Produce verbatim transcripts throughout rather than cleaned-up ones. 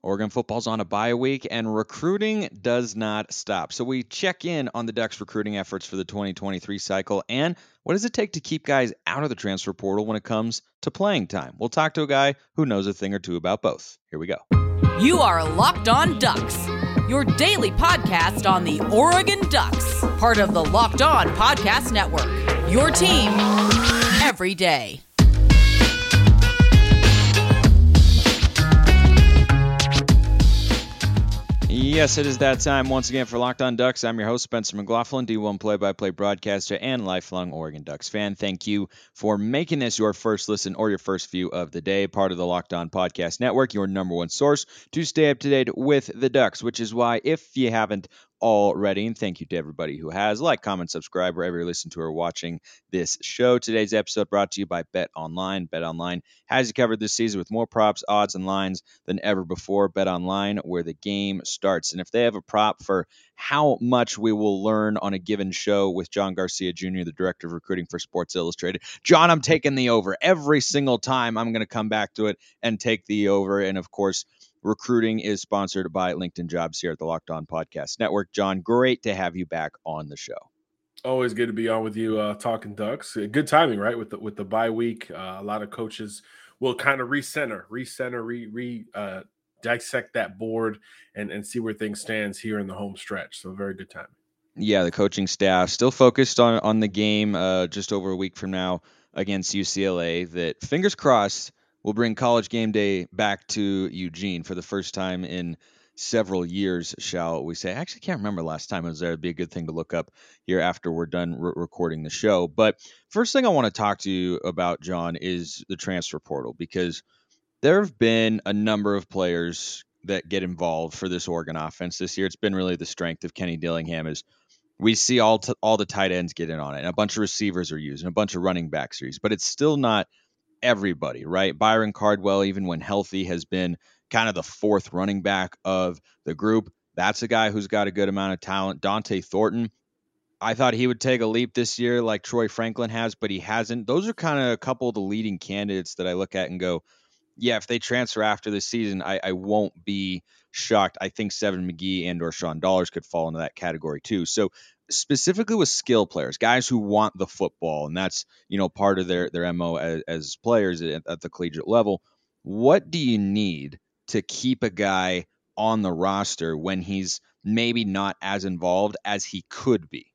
Oregon football's on a bye week, and recruiting does not stop. So we check in on the Ducks' recruiting efforts for the twenty twenty-three cycle, and what does it take to keep guys out of the transfer portal when it comes to playing time? We'll talk to a guy who knows a thing or two about both. Here we go. You are Locked On Ducks, your daily podcast on the Oregon Ducks, part of the Locked On Podcast Network, your team every day. Yes, it is that time once again for Locked On Ducks. I'm your host, Spencer McLaughlin, D one play-by-play broadcaster and lifelong Oregon Ducks fan. Thank you for making this your first listen or your first view of the day, part of the Locked On Podcast Network, your number one source to stay up to date with the Ducks, which is why if you haven't already, and thank you to everybody who has, like, comment, subscribe, wherever you listen to or watching this show. Today's episode brought to you by BetOnline. BetOnline has you covered this season with more props, odds, and lines than ever before. BetOnline, where the game starts. And if they have a prop for how much we will learn on a given show with John Garcia Junior, the director of recruiting for Sports Illustrated, John, I'm taking the over. Every single time I'm going to come back to it and take the over. And of course, recruiting is sponsored by LinkedIn Jobs here at the Locked On Podcast Network. John, great to have you back on the show. Always good to be on with you, uh, talking Ducks. Good timing, right? With the, with the bye week, uh, a lot of coaches will kind of recenter, recenter, re, re uh, dissect that board and, and see where things stands here in the home stretch. So very good timing. Yeah, the coaching staff still focused on, on the game uh, just over a week from now against U C L A that, fingers crossed, we'll bring College Game Day back to Eugene for the first time in several years, shall we say. I actually can't remember last time I was there. It'd be a good thing to look up here after we're done re- recording the show. But first thing I want to talk to you about, John, is the transfer portal, because there have been a number of players that get involved for this Oregon offense this year. It's been really the strength of Kenny Dillingham is we see all t- all the tight ends get in on it, and a bunch of receivers are used, and a bunch of running backs are used, but it's still not everybody, right? Byron Cardwell, even when healthy, has been kind of the fourth running back of the group. That's a guy who's got a good amount of talent. Dante Thornton, I thought he would take a leap this year like Troy Franklin has, but he hasn't. Those are kind of a couple of the leading candidates that I look at and go, yeah, if they transfer after this season, I, I won't be shocked. I think Seven McGee and or Sean Dollars could fall into that category too. So specifically with skill players, guys who want the football, and that's, you know, part of their, their M O as, as players at, at the collegiate level, what do you need to keep a guy on the roster when he's maybe not as involved as he could be?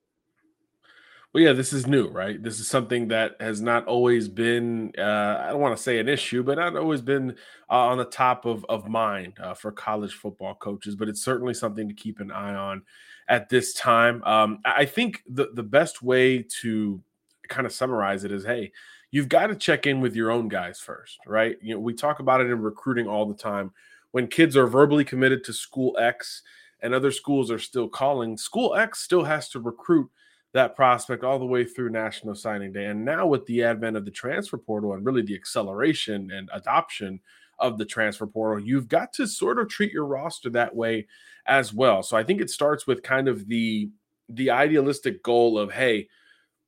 Well, yeah, this is new, right? This is something that has not always been, uh, I don't want to say an issue, but not always been uh, on the top of, of mind uh, for college football coaches, but it's certainly something to keep an eye on at this time. Um, I think the, the best way to kind of summarize it is, hey, you've got to check in with your own guys first, right? You know, we talk about it in recruiting all the time. When kids are verbally committed to school X and other schools are still calling, school X still has to recruit that prospect all the way through National Signing Day. And now with the advent of the transfer portal and really the acceleration and adoption of the transfer portal, you've got to sort of treat your roster that way as well. So I think it starts with kind of the, the idealistic goal of, hey,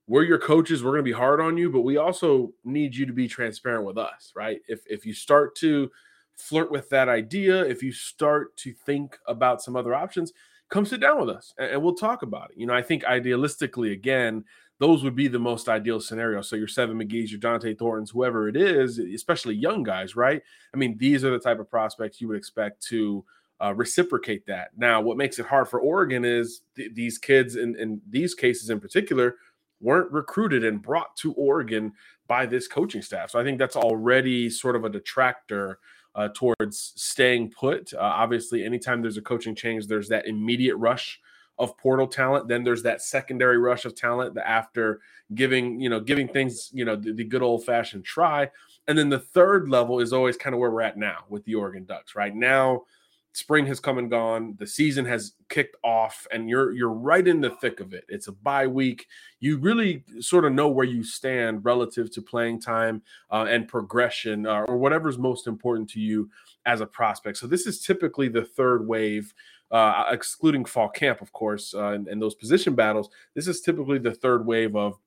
we're your coaches, we're going to be hard on you, but we also need you to be transparent with us, right? If, if you start to flirt with that idea, if you start to think about some other options, come sit down with us and we'll talk about it. You know, I think idealistically, again, those would be the most ideal scenario. So your Seven McGee's, your Dante Thornton's, whoever it is, especially young guys, right? I mean, these are the type of prospects you would expect to uh, reciprocate that. Now, what makes it hard for Oregon is th- these kids, in, in these cases in particular, weren't recruited and brought to Oregon by this coaching staff. So I think that's already sort of a detractor Uh, towards staying put. Uh, obviously, anytime there's a coaching change, there's that immediate rush of portal talent. Then there's that secondary rush of talent that after giving, you know, giving things, you know, the, the good old fashioned try. And then the third level is always kind of where we're at now with the Oregon Ducks. Right now, spring has come and gone. The season has kicked off, and you're you're right in the thick of it. It's a bye week. You really sort of know where you stand relative to playing time uh, and progression uh, or whatever's most important to you as a prospect. So this is typically the third wave, uh, excluding fall camp, of course, uh, and, and those position battles. This is typically the third wave of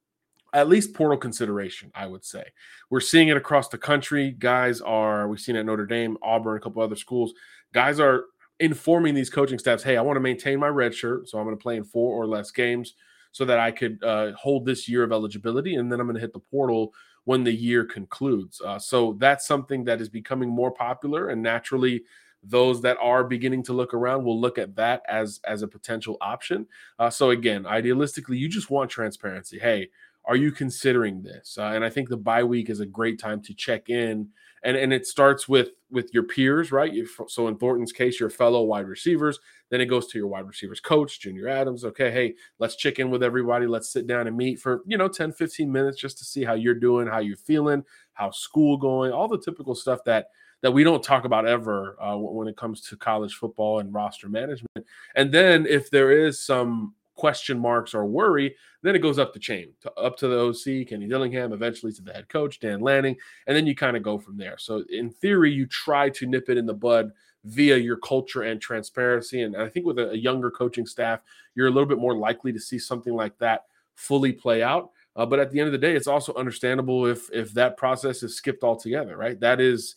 at least portal consideration, I would say. We're seeing it across the country. Guys are, we've seen it at Notre Dame, Auburn, a couple other schools. Guys are informing these coaching staffs, hey, I want to maintain my red shirt, so I'm going to play in four or less games so that I could uh, hold this year of eligibility, and then I'm going to hit the portal when the year concludes. Uh, so that's something that is becoming more popular, and naturally those that are beginning to look around will look at that as, as a potential option. Uh, so again, idealistically, you just want transparency. Hey, are you considering this? Uh, and I think the bye week is a great time to check in. And, and it starts with, with your peers, right? You're, so in Thornton's case, your fellow wide receivers. Then it goes to your wide receivers coach, Junior Adams. Okay, hey, let's check in with everybody. Let's sit down and meet for, you know, ten, fifteen minutes just to see how you're doing, how you're feeling, how school going, all the typical stuff that that we don't talk about ever uh, when it comes to college football and roster management. And then if there is some question marks or worry, then it goes up the chain, to, up to the O C, Kenny Dillingham, eventually to the head coach, Dan Lanning, and then you kind of go from there. So in theory, you try to nip it in the bud via your culture and transparency. And I think with a, a younger coaching staff, you're a little bit more likely to see something like that fully play out. Uh, but at the end of the day, it's also understandable if if that process is skipped altogether, right? That is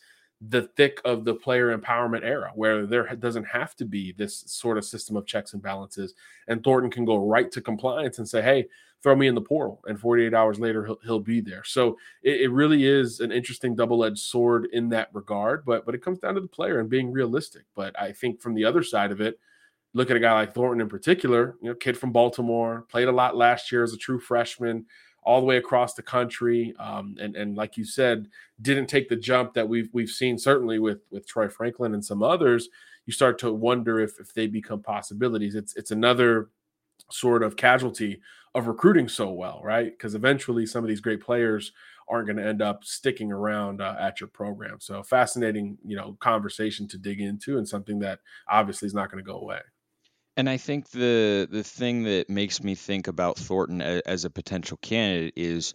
the thick of the player empowerment era, where there doesn't have to be this sort of system of checks and balances, and Thornton can go right to compliance and say, hey, throw me in the portal, and forty-eight hours later he'll, he'll be there. So it, it really is an interesting double-edged sword in that regard, but but it comes down to the player and being realistic. But I think from the other side of it, look at a guy like Thornton in particular, you know, kid from Baltimore, played a lot last year as a true freshman, all the way across the country, um, and and like you said, didn't take the jump that we've we've seen certainly with with Troy Franklin and some others. You start to wonder if if they become possibilities. It's it's another sort of casualty of recruiting so well, right? Because eventually some of these great players aren't going to end up sticking around uh, at your program. So fascinating, you know, conversation to dig into, and something that obviously is not going to go away. And I think the the thing that makes me think about Thornton as a potential candidate is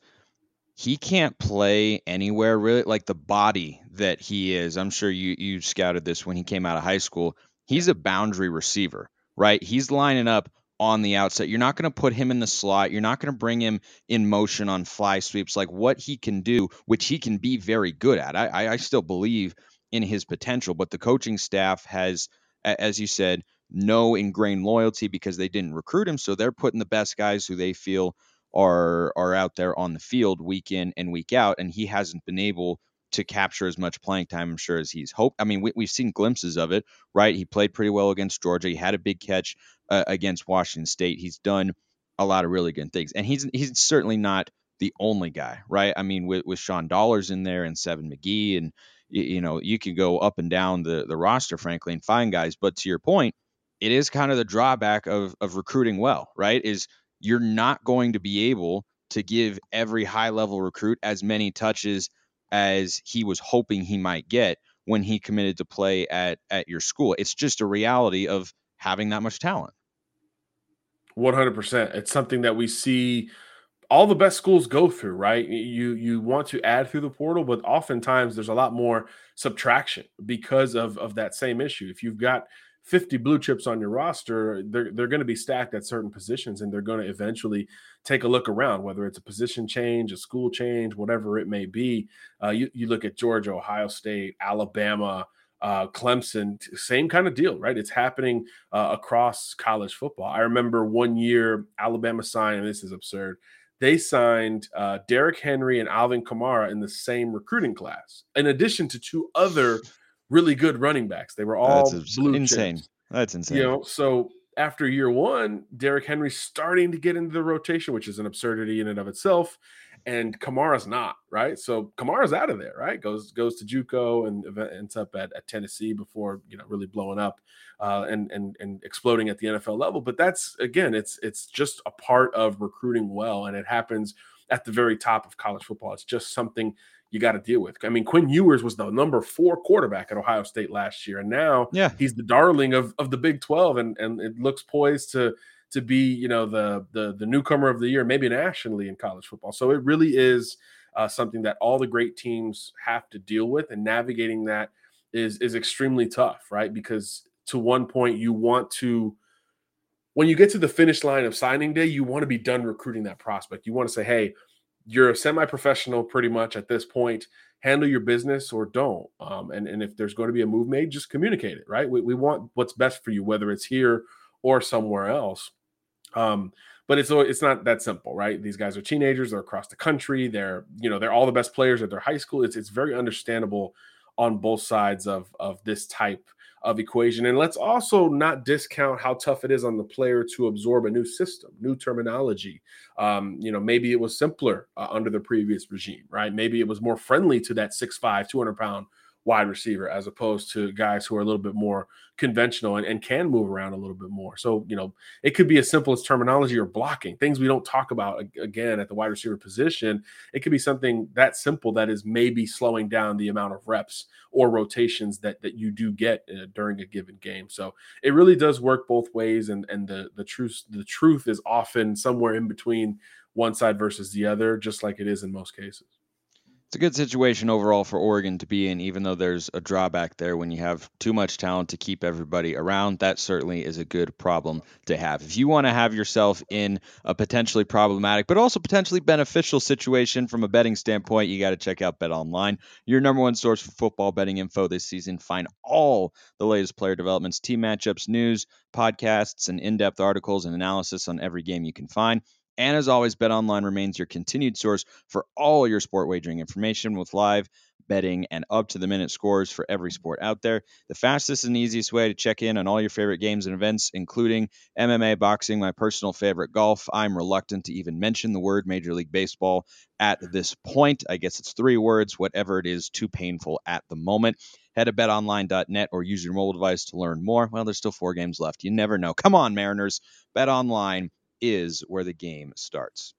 he can't play anywhere really. Like the body that he is, I'm sure you you scouted this when he came out of high school. He's a boundary receiver, right? He's lining up on the outside. You're not going to put him in the slot. You're not going to bring him in motion on fly sweeps. Like what he can do, which he can be very good at. I I still believe in his potential, but the coaching staff has, as you said, no ingrained loyalty because they didn't recruit him. So they're putting the best guys who they feel are are out there on the field week in and week out. And he hasn't been able to capture as much playing time, I'm sure, as he's hoped. I mean, we, we've seen glimpses of it, right? He played pretty well against Georgia. He had a big catch uh, against Washington State. He's done a lot of really good things. And he's he's certainly not the only guy, right? I mean, with, with Sean Dollars in there and Seven McGee, and, you know, you can go up and down the, the roster, frankly, and find guys. But to your point, it is kind of the drawback of of recruiting well, right? Is you're not going to be able to give every high-level recruit as many touches as he was hoping he might get when he committed to play at at your school. It's just a reality of having that much talent. one hundred percent. It's something that we see all the best schools go through, right? You you want to add through the portal, but oftentimes there's a lot more subtraction because of, of that same issue. If you've got fifty blue chips on your roster, they're, they're going to be stacked at certain positions, and they're going to eventually take a look around, whether it's a position change, a school change, whatever it may be. Uh, you, you look at Georgia, Ohio State, Alabama, uh, Clemson, same kind of deal, right? It's happening uh, across college football. I remember one year Alabama signed, and this is absurd, they signed uh, Derrick Henry and Alvin Kamara in the same recruiting class, in addition to two other really good running backs. They were all That's blue insane. Chips. That's insane. You know, so after year one, Derrick Henry's starting to get into the rotation, which is an absurdity in and of itself. And Kamara's not, right? So Kamara's out of there, right? Goes goes to JUCO and ends up at, at Tennessee before, you know, really blowing up uh, and and and exploding at the N F L level. But that's, again, it's it's just a part of recruiting well, and it happens at the very top of college football. It's just something you got to deal with. I mean, Quinn Ewers was the number four quarterback at Ohio State last year, and now yeah. he's the darling of, of the Big twelve, and, and it looks poised to to be, you know, the, the the newcomer of the year, maybe nationally, in college football. So it really is uh, something that all the great teams have to deal with, and navigating that is is extremely tough, right? Because to one point, you want to, when you get to the finish line of signing day, you want to be done recruiting that prospect. You want to say, hey, you're a semi-professional pretty much at this point. Handle your business or don't. Um, and, and if there's going to be a move made, just communicate it, right? We, we want what's best for you, whether it's here or somewhere else. Um, but it's it's not that simple, right? These guys are teenagers. They're across the country. They're, you know, they're all the best players at their high school. It's it's very understandable on both sides of, of this type of equation. And let's also not discount how tough it is on the player to absorb a new system, new terminology. Um, you know, maybe it was simpler uh, under the previous regime, right? Maybe it was more friendly to that six five, two hundred pound wide receiver, as opposed to guys who are a little bit more conventional and, and can move around a little bit more. So, you know, it could be as simple as terminology or blocking, things we don't talk about again at the wide receiver position. It could be something that simple that is maybe slowing down the amount of reps or rotations that that you do get uh, during a given game. So it really does work both ways. And, and the, the truth, the truth is often somewhere in between one side versus the other, just like it is in most cases. It's a good situation overall for Oregon to be in, even though there's a drawback there when you have too much talent to keep everybody around. That certainly is a good problem to have. If you want to have yourself in a potentially problematic, but also potentially beneficial situation from a betting standpoint, you got to check out BetOnline, your number one source for football betting info this season. Find all the latest player developments, team matchups, news, podcasts, and in-depth articles and analysis on every game you can find. And as always, BetOnline remains your continued source for all your sport wagering information with live betting and up-to-the-minute scores for every sport out there. The fastest and easiest way to check in on all your favorite games and events, including M M A, boxing, my personal favorite, golf. I'm reluctant to even mention the word Major League Baseball at this point. I guess it's three words, whatever it is, too painful at the moment. Head to bet online dot net or use your mobile device to learn more. Well, there's still four games left. You never know. Come on, Mariners. BetOnline is where the game starts.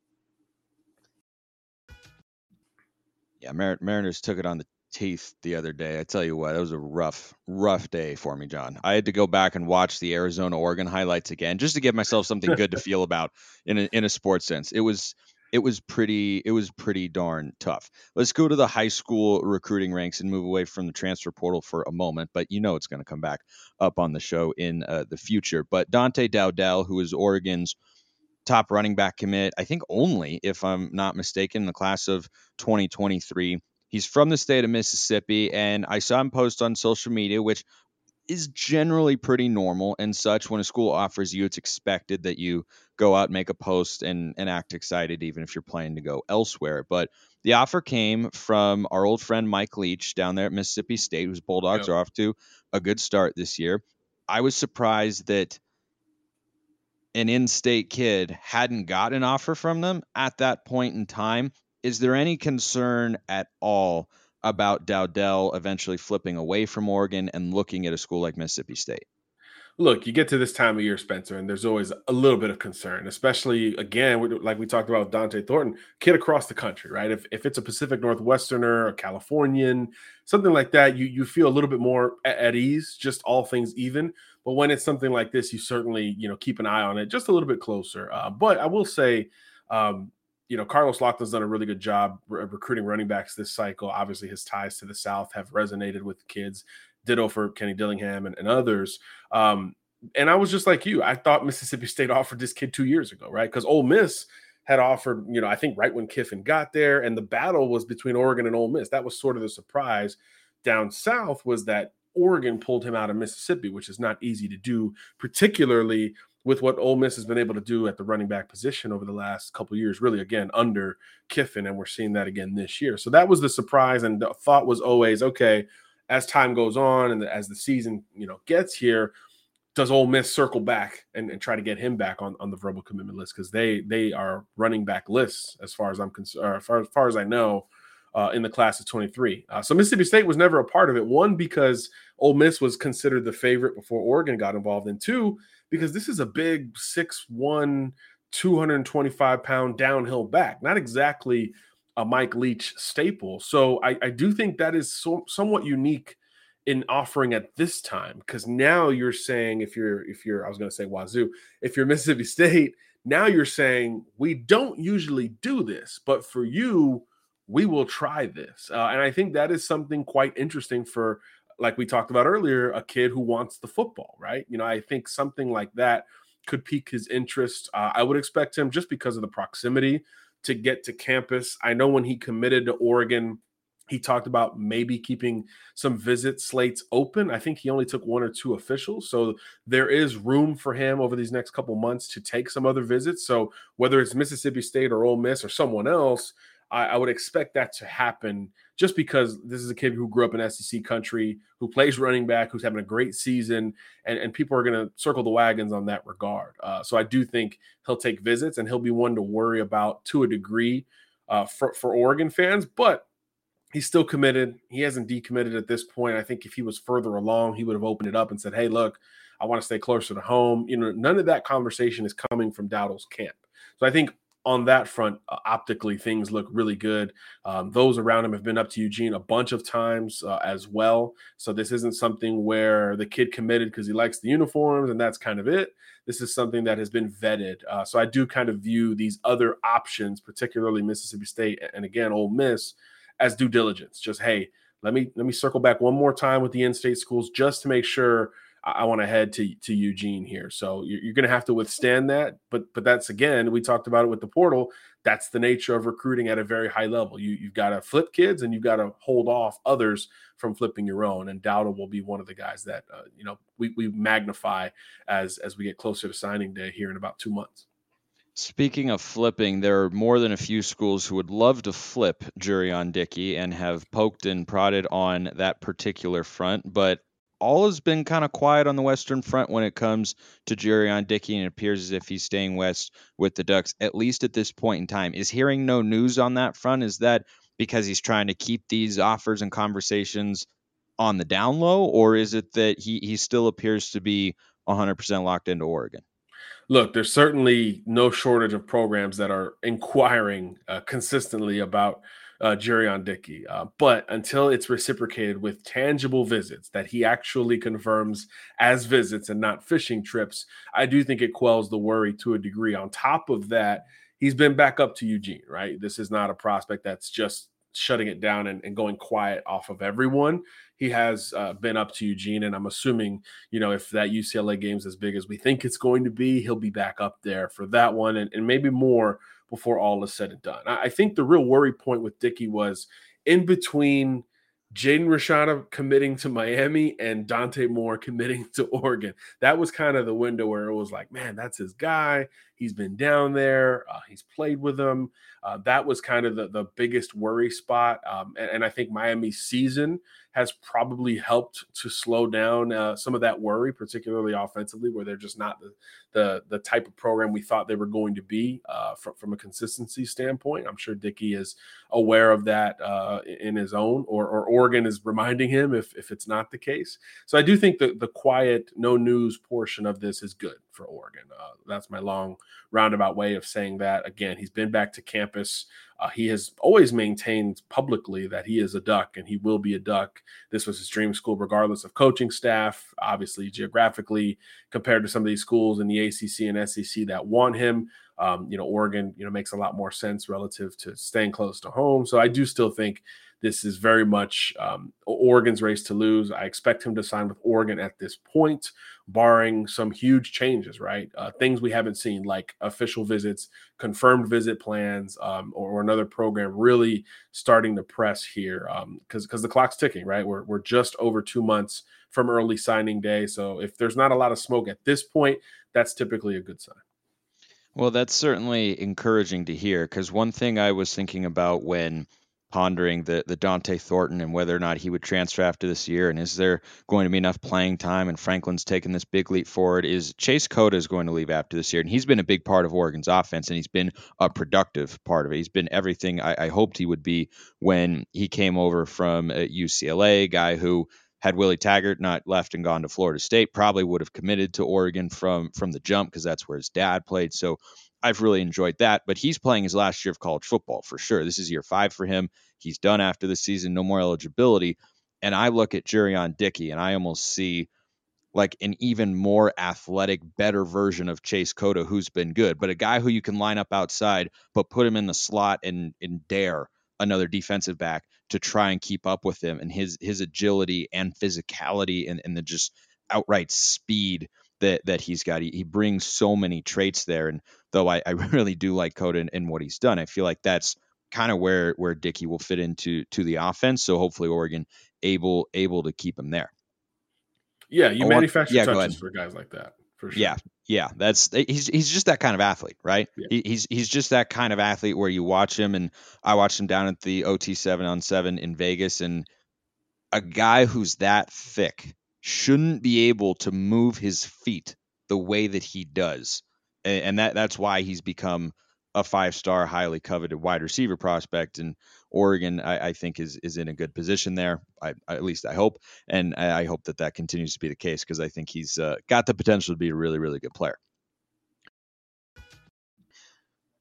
Yeah, Mar- Mariners took it on the teeth the other day. I tell you what, it was a rough, rough day for me, John. I had to go back and watch the Arizona-Oregon highlights again just to give myself something good to feel about in a, in a sports sense. It was... It was pretty it was pretty darn tough. Let's go to the high school recruiting ranks and move away from the transfer portal for a moment. But you know it's going to come back up on the show in uh, the future. But Dante Dowdell, who is Oregon's top running back commit, I think only, if I'm not mistaken, in the class of twenty twenty-three. He's from the state of Mississippi, and I saw him post on social media, which is generally pretty normal and such. When a school offers you, it's expected that you go out, make a post, and, and act excited, even if you're planning to go elsewhere. But the offer came from our old friend Mike Leach down there at Mississippi State, whose Bulldogs yep. are off to a good start this year. I was surprised that an in-state kid hadn't got an offer from them at that point in time. Is there any concern at all about Dowdell eventually flipping away from Oregon and looking at a school like Mississippi State? Look, you get to this time of year, Spencer, and there's always a little bit of concern, especially, again, like we talked about with Dante Thornton, kid across the country, right? If if it's a Pacific Northwesterner, a Californian, something like that, you, you feel a little bit more at, at ease, just all things even. But when it's something like this, you certainly, you know, keep an eye on it just a little bit closer. Uh, but I will say, um, You know, Carlos Loughlin's done a really good job re- recruiting running backs this cycle. Obviously, his ties to the South have resonated with the kids. Ditto for Kenny Dillingham and, and others. Um, and I was just like you. I thought Mississippi State offered this kid two years ago, right? Because Ole Miss had offered, you know, I think right when Kiffin got there, and the battle was between Oregon and Ole Miss. That was sort of the surprise down South, was that Oregon pulled him out of Mississippi, which is not easy to do, particularly with what Ole Miss has been able to do at the running back position over the last couple of years, really, again, under Kiffin, and we're seeing that again this year. So that was the surprise, and the thought was always, okay, as time goes on and as the season, you know, gets here, does Ole Miss circle back and, and try to get him back on, on the verbal commitment list? Because they they are running back lists, as far as I'm concerned, as far, as far as I know, Uh, in the class of twenty-three. Uh, so Mississippi State was never a part of it. One, because Ole Miss was considered the favorite before Oregon got involved. And two, because this is a big six one, two twenty-five pound downhill back, not exactly a Mike Leach staple. So I, I do think that is so, somewhat unique in offering at this time, because now you're saying, if you're, if you're, I was going to say Wazoo, if you're Mississippi State, now you're saying, we don't usually do this, but for you, we will try this. Uh, and I think that is something quite interesting for, like we talked about earlier, a kid who wants the football, right? You know, I think something like that could pique his interest. Uh, I would expect him, just because of the proximity to get to campus. I know when he committed to Oregon, he talked about maybe keeping some visit slates open. I think he only took one or two official. So there is room for him over these next couple months to take some other visits. So whether it's Mississippi State or Ole Miss or someone else, I, I would expect that to happen just because this is a kid who grew up in S E C country, who plays running back, who's having a great season, and, and people are going to circle the wagons on that regard. Uh, so I do think he'll take visits, and he'll be one to worry about to a degree uh, for, for Oregon fans. But he's still committed. He hasn't decommitted at this point. I think if he was further along, he would have opened it up and said, hey, look, I want to stay closer to home. You know, none of that conversation is coming from Dowdell's camp. So I think on that front, uh, optically, things look really good. Um, those around him have been up to Eugene a bunch of times uh, as well. So this isn't something where the kid committed because he likes the uniforms and that's kind of it. This is something that has been vetted. Uh, so I do kind of view these other options, particularly Mississippi State and, again, Ole Miss, as due diligence. Just, hey, let me let me circle back one more time with the in-state schools just to make sure I, I want to head to, to Eugene here. So you're, you're going to have to withstand that. But but that's, again, we talked about it with the portal. That's the nature of recruiting at a very high level. You, you've got to flip kids and you've got to hold off others from flipping your own. And Dowdell will be one of the guys that, uh, you know, we, we magnify as as we get closer to signing day here in about two months. Speaking of flipping, there are more than a few schools who would love to flip Jurrion Dickey and have poked and prodded on that particular front, but all has been kind of quiet on the Western front when it comes to Jurrion Dickey, and it appears as if he's staying west with the Ducks, at least at this point in time. Is hearing no news on that front, is that because he's trying to keep these offers and conversations on the down low, or is it that he, he still appears to be one hundred percent locked into Oregon? Look, there's certainly no shortage of programs that are inquiring uh, consistently about uh, Jurrion Dickey. Uh, but until it's reciprocated with tangible visits that he actually confirms as visits and not fishing trips, I do think it quells the worry to a degree. On top of that, he's been back up to Eugene, right? This is not a prospect that's just shutting it down and, and going quiet off of everyone. He has uh, been up to Eugene, and I'm assuming, you know, if that U C L A game's as big as we think it's going to be, he'll be back up there for that one and, and maybe more before all is said and done. I, I think the real worry point with Dickey was in between Jaden Rashada committing to Miami and Dante Moore committing to Oregon. That was kind of the window where it was like, man, that's his guy. He's been down there. Uh, he's played with them. Uh, that was kind of the, the biggest worry spot. Um, and, and I think Miami's season has probably helped to slow down uh, some of that worry, particularly offensively, where they're just not the the, the type of program we thought they were going to be uh, from, from a consistency standpoint. I'm sure Dickey is aware of that uh, in his own, or, or Oregon is reminding him if, if it's not the case. So I do think the, the quiet, no news portion of this is good for Oregon. Uh, that's my long roundabout way of saying that. Again, he's been back to campus. Uh, he has always maintained publicly that he is a Duck and he will be a Duck. This was his dream school, regardless of coaching staff, obviously geographically compared to some of these schools in the A C C and S E C that want him. Um, you know, Oregon, you know, makes a lot more sense relative to staying close to home. So I do still think this is very much um, Oregon's race to lose. I expect him to sign with Oregon at this point, barring some huge changes, right? Uh, things we haven't seen, like official visits, confirmed visit plans, um, or, or another program really starting to press here because um, because the clock's ticking, right? We're we're just over two months from early signing day. So if there's not a lot of smoke at this point, that's typically a good sign. Well, that's certainly encouraging to hear, because one thing I was thinking about when pondering the, the Dante Thornton and whether or not he would transfer after this year, and is there going to be enough playing time, and Franklin's taking this big leap forward, is Chase Cota is going to leave after this year, and he's been a big part of Oregon's offense, and he's been a productive part of it. He's been everything I, I hoped he would be when he came over from U C L A, a guy who had Willie Taggart not left and gone to Florida State, probably would have committed to Oregon from from the jump because that's where his dad played. So I've really enjoyed that. But he's playing his last year of college football for sure. This is year five for him. He's done after the season, no more eligibility. And I look at Jurrion Dickey and I almost see like an even more athletic, better version of Chase Cota, who's been good, but a guy who you can line up outside, but put him in the slot and, and dare another defensive back to try and keep up with him, and his his agility and physicality and, and the just outright speed that that he's got. He, he brings so many traits there. And though I, I really do like Cota and, and what he's done, I feel like that's kind of where where Dickey will fit into to the offense. So hopefully Oregon able able to keep him there. Yeah, you I manufacture want, yeah, touches for guys like that. For sure. Yeah, yeah, that's he's he's just that kind of athlete, right? Yeah. He, he's he's just that kind of athlete where you watch him, and I watched him down at the O T seven on seven in Vegas, and a guy who's that thick shouldn't be able to move his feet the way that he does, and, and that that's why he's become a five-star, highly coveted wide receiver prospect. And Oregon, I, I think, is is in a good position there. I, at least I hope, and I, I hope that that continues to be the case, because I think he's uh, got the potential to be a really, really good player.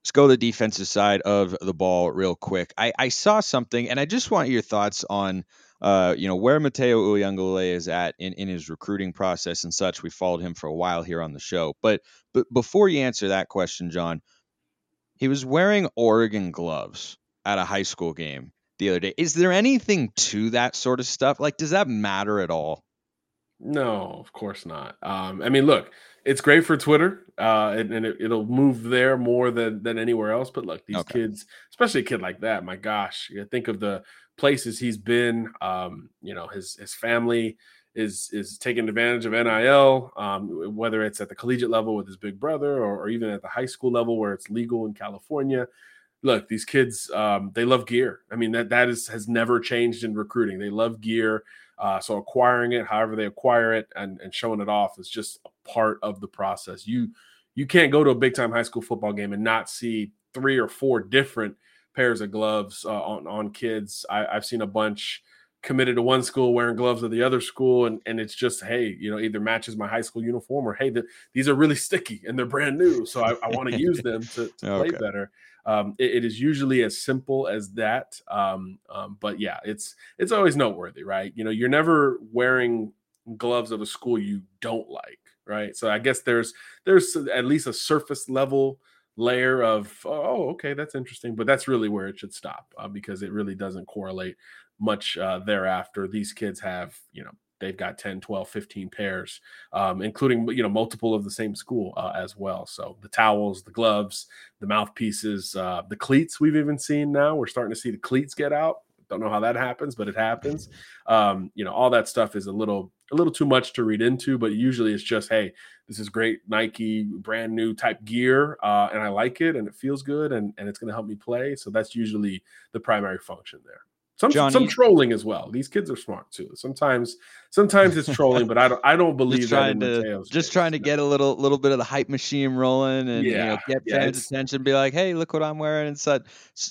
Let's go to the defensive side of the ball real quick. I, I saw something, and I just want your thoughts on, uh, you know, where Matayo Uiagalelei is at in in his recruiting process and such. We followed him for a while here on the show, but but before you answer that question, John. He was wearing Oregon gloves at a high school game the other day. Is there anything to that sort of stuff? Like, does that matter at all? No, of course not. Um, I mean, look, it's great for Twitter, uh, and, and it, it'll move there more than, than anywhere else. But look, these okay. kids, especially a kid like that, my gosh, you think of the places he's been. Um, you know, his his family is is taking advantage of N I L, um, whether it's at the collegiate level with his big brother, or, or even at the high school level where it's legal in California. Look, these kids, um, they love gear. I mean, that that is has never changed in recruiting. They love gear, uh, so acquiring it, however they acquire it, and, and showing it off is just a part of the process. You you can't go to a big time high school football game and not see three or four different pairs of gloves uh, on on kids. I, I've seen a bunch. Committed to one school, wearing gloves at the other school, and, and it's just, hey, you know, either matches my high school uniform, or hey, the, these are really sticky and they're brand new, so I, I want to use them to, to okay. play better. Um, it, it is usually as simple as that, um, um, but yeah, it's it's always noteworthy, right? You know, you're never wearing gloves of a school you don't like, right? So I guess there's there's at least a surface level layer of, oh, okay, that's interesting, but that's really where it should stop, uh, because it really doesn't correlate much uh, thereafter. These kids have, you know, they've got ten, twelve, fifteen pairs, um, including, you know, multiple of the same school uh, as well. So the towels, the gloves, the mouthpieces, uh, the cleats we've even seen now. We're starting to see the cleats get out. Don't know how that happens, but it happens. Um, you know, all that stuff is a little, a little too much to read into, but usually it's just, hey, this is great Nike brand new type gear, uh, and I like it, and it feels good, and, and it's going to help me play. So that's usually the primary function there. Some Johnny. some trolling as well. These kids are smart too. Sometimes sometimes it's trolling, but I don't I don't believe just that in to, Mateo's Just case, trying to no. get a little little bit of the hype machine rolling, and yeah. you know, get yeah, fans' attention, be like, hey, look what I'm wearing and such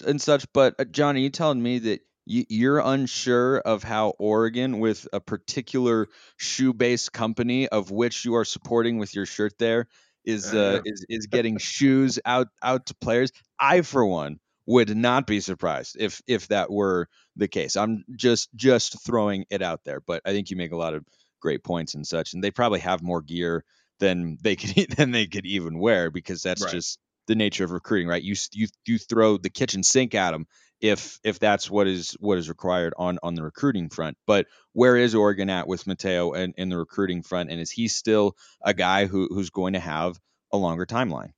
and such. But uh, Johnny, you telling me that you, you're unsure of how Oregon, with a particular shoe-based company of which you are supporting with your shirt there, is uh, is is getting shoes out out to players? I, for one, would not be surprised if if that were the case. I'm just just throwing it out there, but I think you make a lot of great points and such, and they probably have more gear than they could than they could even wear, because that's right. just the nature of recruiting, right? You you you throw the kitchen sink at them if if that's what is what is required on on the recruiting front. But where is Oregon at with Matayo and in the recruiting front, and is he still a guy who who's going to have a longer timeline?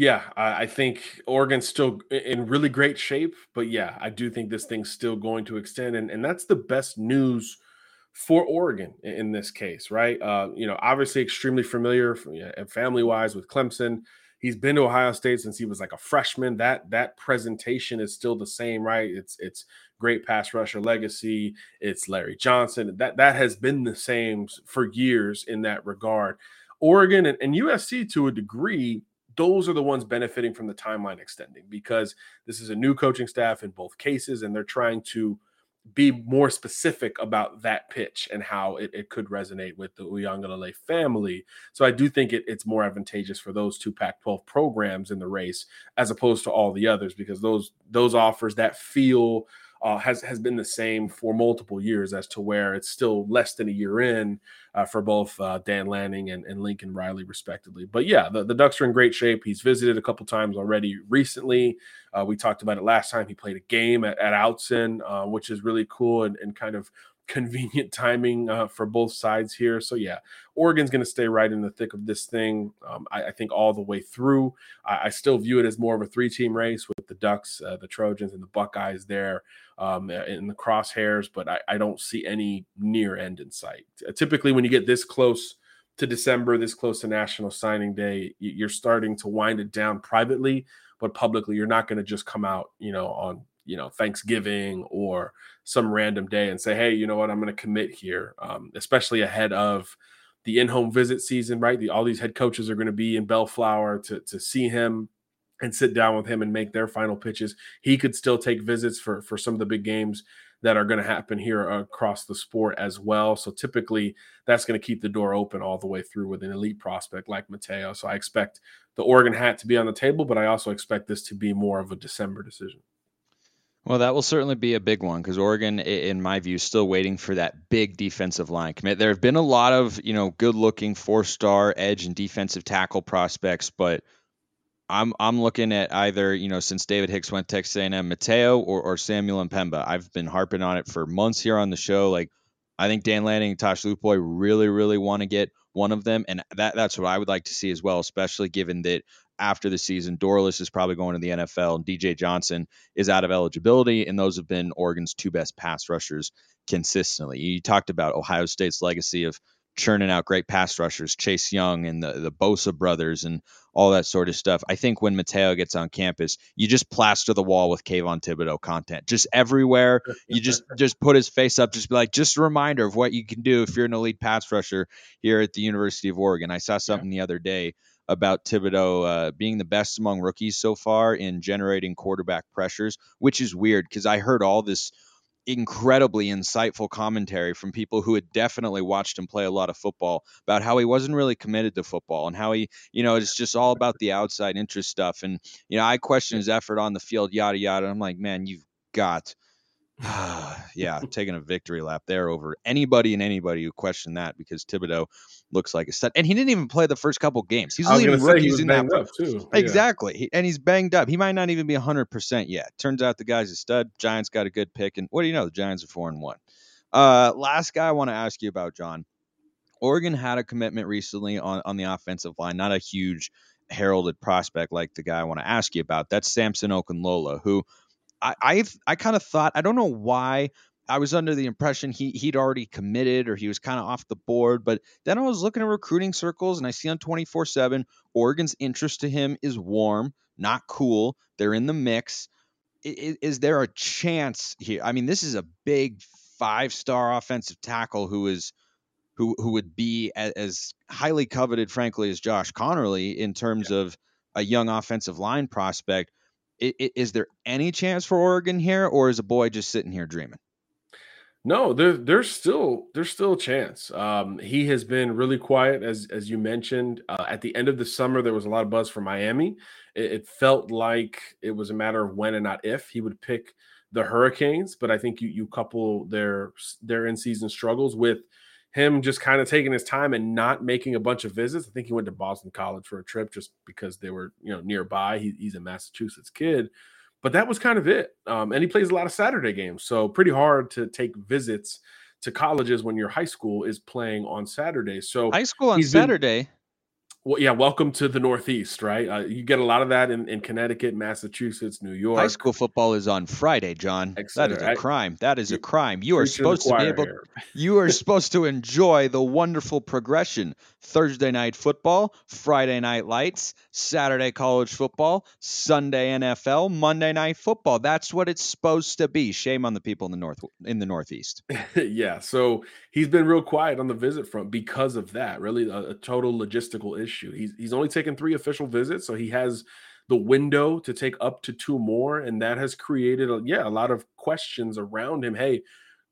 Yeah, I think Oregon's still in really great shape, but yeah, I do think this thing's still going to extend, and, and that's the best news for Oregon in this case, right? Uh, you know, obviously extremely familiar and family-wise with Clemson. He's been to Ohio State since he was like a freshman. That that presentation is still the same, right? It's it's great pass rusher legacy. It's Larry Johnson. That that has been the same for years in that regard. Oregon and, and U S C to a degree. Those are the ones benefiting from the timeline extending, because this is a new coaching staff in both cases, and they're trying to be more specific about that pitch and how it, it could resonate with the Uiagalelei family. So I do think it, it's more advantageous for those two Pac twelve programs in the race as opposed to all the others, because those those offers, that feel uh, has, has been the same for multiple years, as to where it's still less than a year in Uh, for both uh, Dan Lanning and, and Lincoln Riley, respectively. But yeah, the, the Ducks are in great shape. He's visited a couple times already recently. Uh, we talked about it last time. He played a game at, at Outson, uh, which is really cool and, and kind of convenient timing uh, for both sides here. So, yeah, Oregon's going to stay right in the thick of this thing, um, I, I think, all the way through. I, I still view it as more of a three-team race with the Ducks, uh, the Trojans, and the Buckeyes there um, in the crosshairs, but I, I don't see any near end in sight. Typically, when you get this close to December, this close to National Signing Day, you're starting to wind it down privately, but publicly you're not going to just come out, you know, on you know, Thanksgiving or some random day and say, hey, you know what, I'm going to commit here, um, especially ahead of the in-home visit season, right? The, all these head coaches are going to be in Bellflower to, to see him and sit down with him and make their final pitches. He could still take visits for, for some of the big games that are going to happen here across the sport as well. So typically that's going to keep the door open all the way through with an elite prospect like Matayo. So I expect the Oregon hat to be on the table, but I also expect this to be more of a December decision. Well, that will certainly be a big one because Oregon, in my view, is still waiting for that big defensive line commit. There have been a lot of, you know, good-looking four-star edge and defensive tackle prospects, but I'm I'm looking at either, you know, since David Hicks went to Texas A and M, Matayo or, or Samuel Mpemba. I've been harping on it for months here on the show. Like, I think Dan Lanning and Tosh Lupoi really, really want to get one of them, and that that's what I would like to see as well, especially given that after the season, Dorlus is probably going to the N F L, and D J Johnson is out of eligibility, and those have been Oregon's two best pass rushers consistently. You talked about Ohio State's legacy of churning out great pass rushers, Chase Young and the, the Bosa brothers and all that sort of stuff. I think when Matayo gets on campus, you just plaster the wall with Kayvon Thibodeau content. Just everywhere, you just just put his face up, just be like, just a reminder of what you can do if you're an elite pass rusher here at the University of Oregon. I saw something yeah. the other day about Thibodeau uh, being the best among rookies so far in generating quarterback pressures, which is weird because I heard all this incredibly insightful commentary from people who had definitely watched him play a lot of football about how he wasn't really committed to football and how he, you know, it's just all about the outside interest stuff. And, you know, I questioned his effort on the field, yada, yada. I'm like, man, you've got, yeah, taking a victory lap there over anybody and anybody who questioned that because Thibodeau looks like a stud. And he didn't even play the first couple games. He's leading rookies in that too. Exactly. Yeah. He, and he's banged up. He might not even be one hundred percent yet. Turns out the guy's a stud. Giants got a good pick. And what do you know? The Giants are four and one. Uh, last guy I want to ask you about, John. Oregon had a commitment recently on, on the offensive line. Not a huge heralded prospect like the guy I want to ask you about. That's Samson Okunlola, who – I I've, I kind of thought, I don't know why, I was under the impression he, he'd already committed or he was kind of off the board. But then I was looking at recruiting circles and I see on twenty-four seven, Oregon's interest to him is warm, not cool. They're in the mix. Is, is there a chance here? I mean, this is a big five-star offensive tackle who is who who would be as, as highly coveted, frankly, as Josh Connerly in terms yeah. of a young offensive line prospect. Is there any chance for Oregon here, or is a boy just sitting here dreaming? No, there, there's still there's still a chance. Um, he has been really quiet, as as you mentioned. Uh, at the end of the summer, there was a lot of buzz for Miami. It, it felt like it was a matter of when and not if he would pick the Hurricanes. But I think you you couple their their in-season struggles with him just kind of taking his time and not making a bunch of visits. I think he went to Boston College for a trip just because they were, you know, nearby. He, he's a Massachusetts kid, but that was kind of it. Um, and he plays a lot of Saturday games. So pretty hard to take visits to colleges when your high school is playing on Saturday. So high school on Saturday. Been, well, yeah. Welcome to the Northeast, right? Uh, you get a lot of that in, in Connecticut, Massachusetts, New York. High school football is on Friday, John. That is a crime. That is a crime. You are supposed to be able. You are supposed to enjoy the wonderful progression: Thursday night football, Friday night lights, Saturday college football, Sunday N F L, Monday night football. That's what it's supposed to be. Shame on the people in the north in the Northeast. Yeah. So he's been real quiet on the visit front because of that. Really, a, a total logistical issue. Issue. He's he's only taken three official visits, so he has the window to take up to two more, and that has created a, yeah a lot of questions around him. Hey,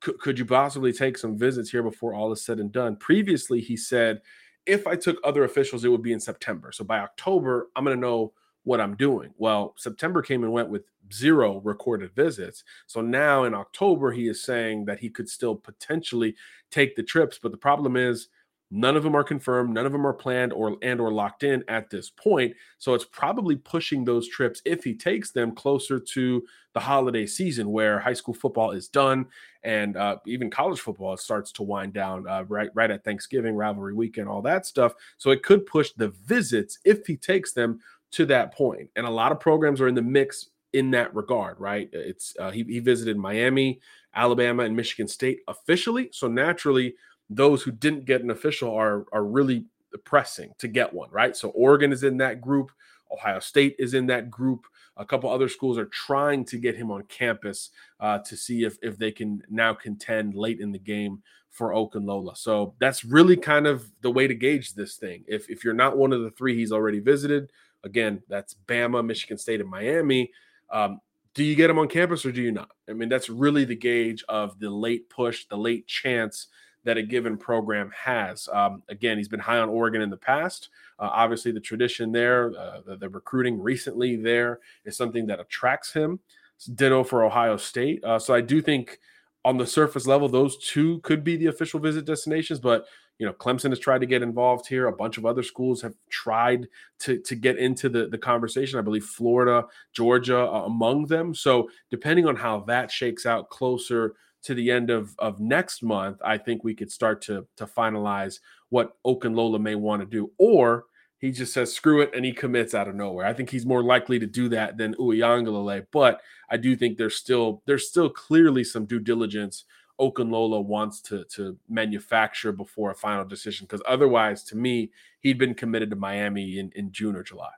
c- could you possibly take some visits here before all is said and done? Previously, he said, if I took other officials, it would be in September. So by October, I'm going to know what I'm doing. Well, September came and went with zero recorded visits. So now in October, he is saying that he could still potentially take the trips, but the problem is None of them are confirmed. None of them are planned or and or locked in at this point. So it's probably pushing those trips, if he takes them, closer to the holiday season, where high school football is done, and uh, even college football starts to wind down uh, right right at Thanksgiving, rivalry weekend, all that stuff. So it could push the visits, if he takes them, to that point. And a lot of programs are in the mix in that regard, right? It's uh, he, he visited Miami, Alabama, and Michigan State officially. So naturally, those who didn't get an official are, are really pressing to get one, right? So Oregon is in that group. Ohio State is in that group. A couple other schools are trying to get him on campus uh, to see if, if they can now contend late in the game for Okunlola. So that's really kind of the way to gauge this thing. If, if you're not one of the three he's already visited, again, that's Bama, Michigan State, and Miami. Um, do you get him on campus or do you not? I mean, that's really the gauge of the late push, the late chance that a given program has. Um, again, he's been high on Oregon in the past. Uh, obviously, the tradition there, uh, the, the recruiting recently there is something that attracts him. It's ditto for Ohio State. Uh, so I do think on the surface level, those two could be the official visit destinations. But, you know, Clemson has tried to get involved here. A bunch of other schools have tried to, to get into the, the conversation. I believe Florida, Georgia, uh, among them. So depending on how that shakes out closer to the end of, of next month, I think we could start to, to finalize what Okunlola may want to do. Or he just says, screw it, and he commits out of nowhere. I think he's more likely to do that than Uiagalelei, but I do think there's still there's still clearly some due diligence Okunlola wants to, to manufacture before a final decision, because otherwise, to me, he'd been committed to Miami in, in June or July.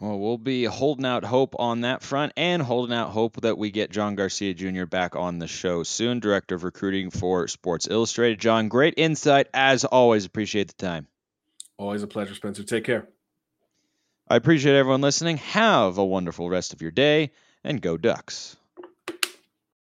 Well, we'll be holding out hope on that front and holding out hope that we get John Garcia Junior back on the show soon, Director of Recruiting for Sports Illustrated. John, great insight. As always, appreciate the time. Always a pleasure, Spencer. Take care. I appreciate everyone listening. Have a wonderful rest of your day, and go Ducks.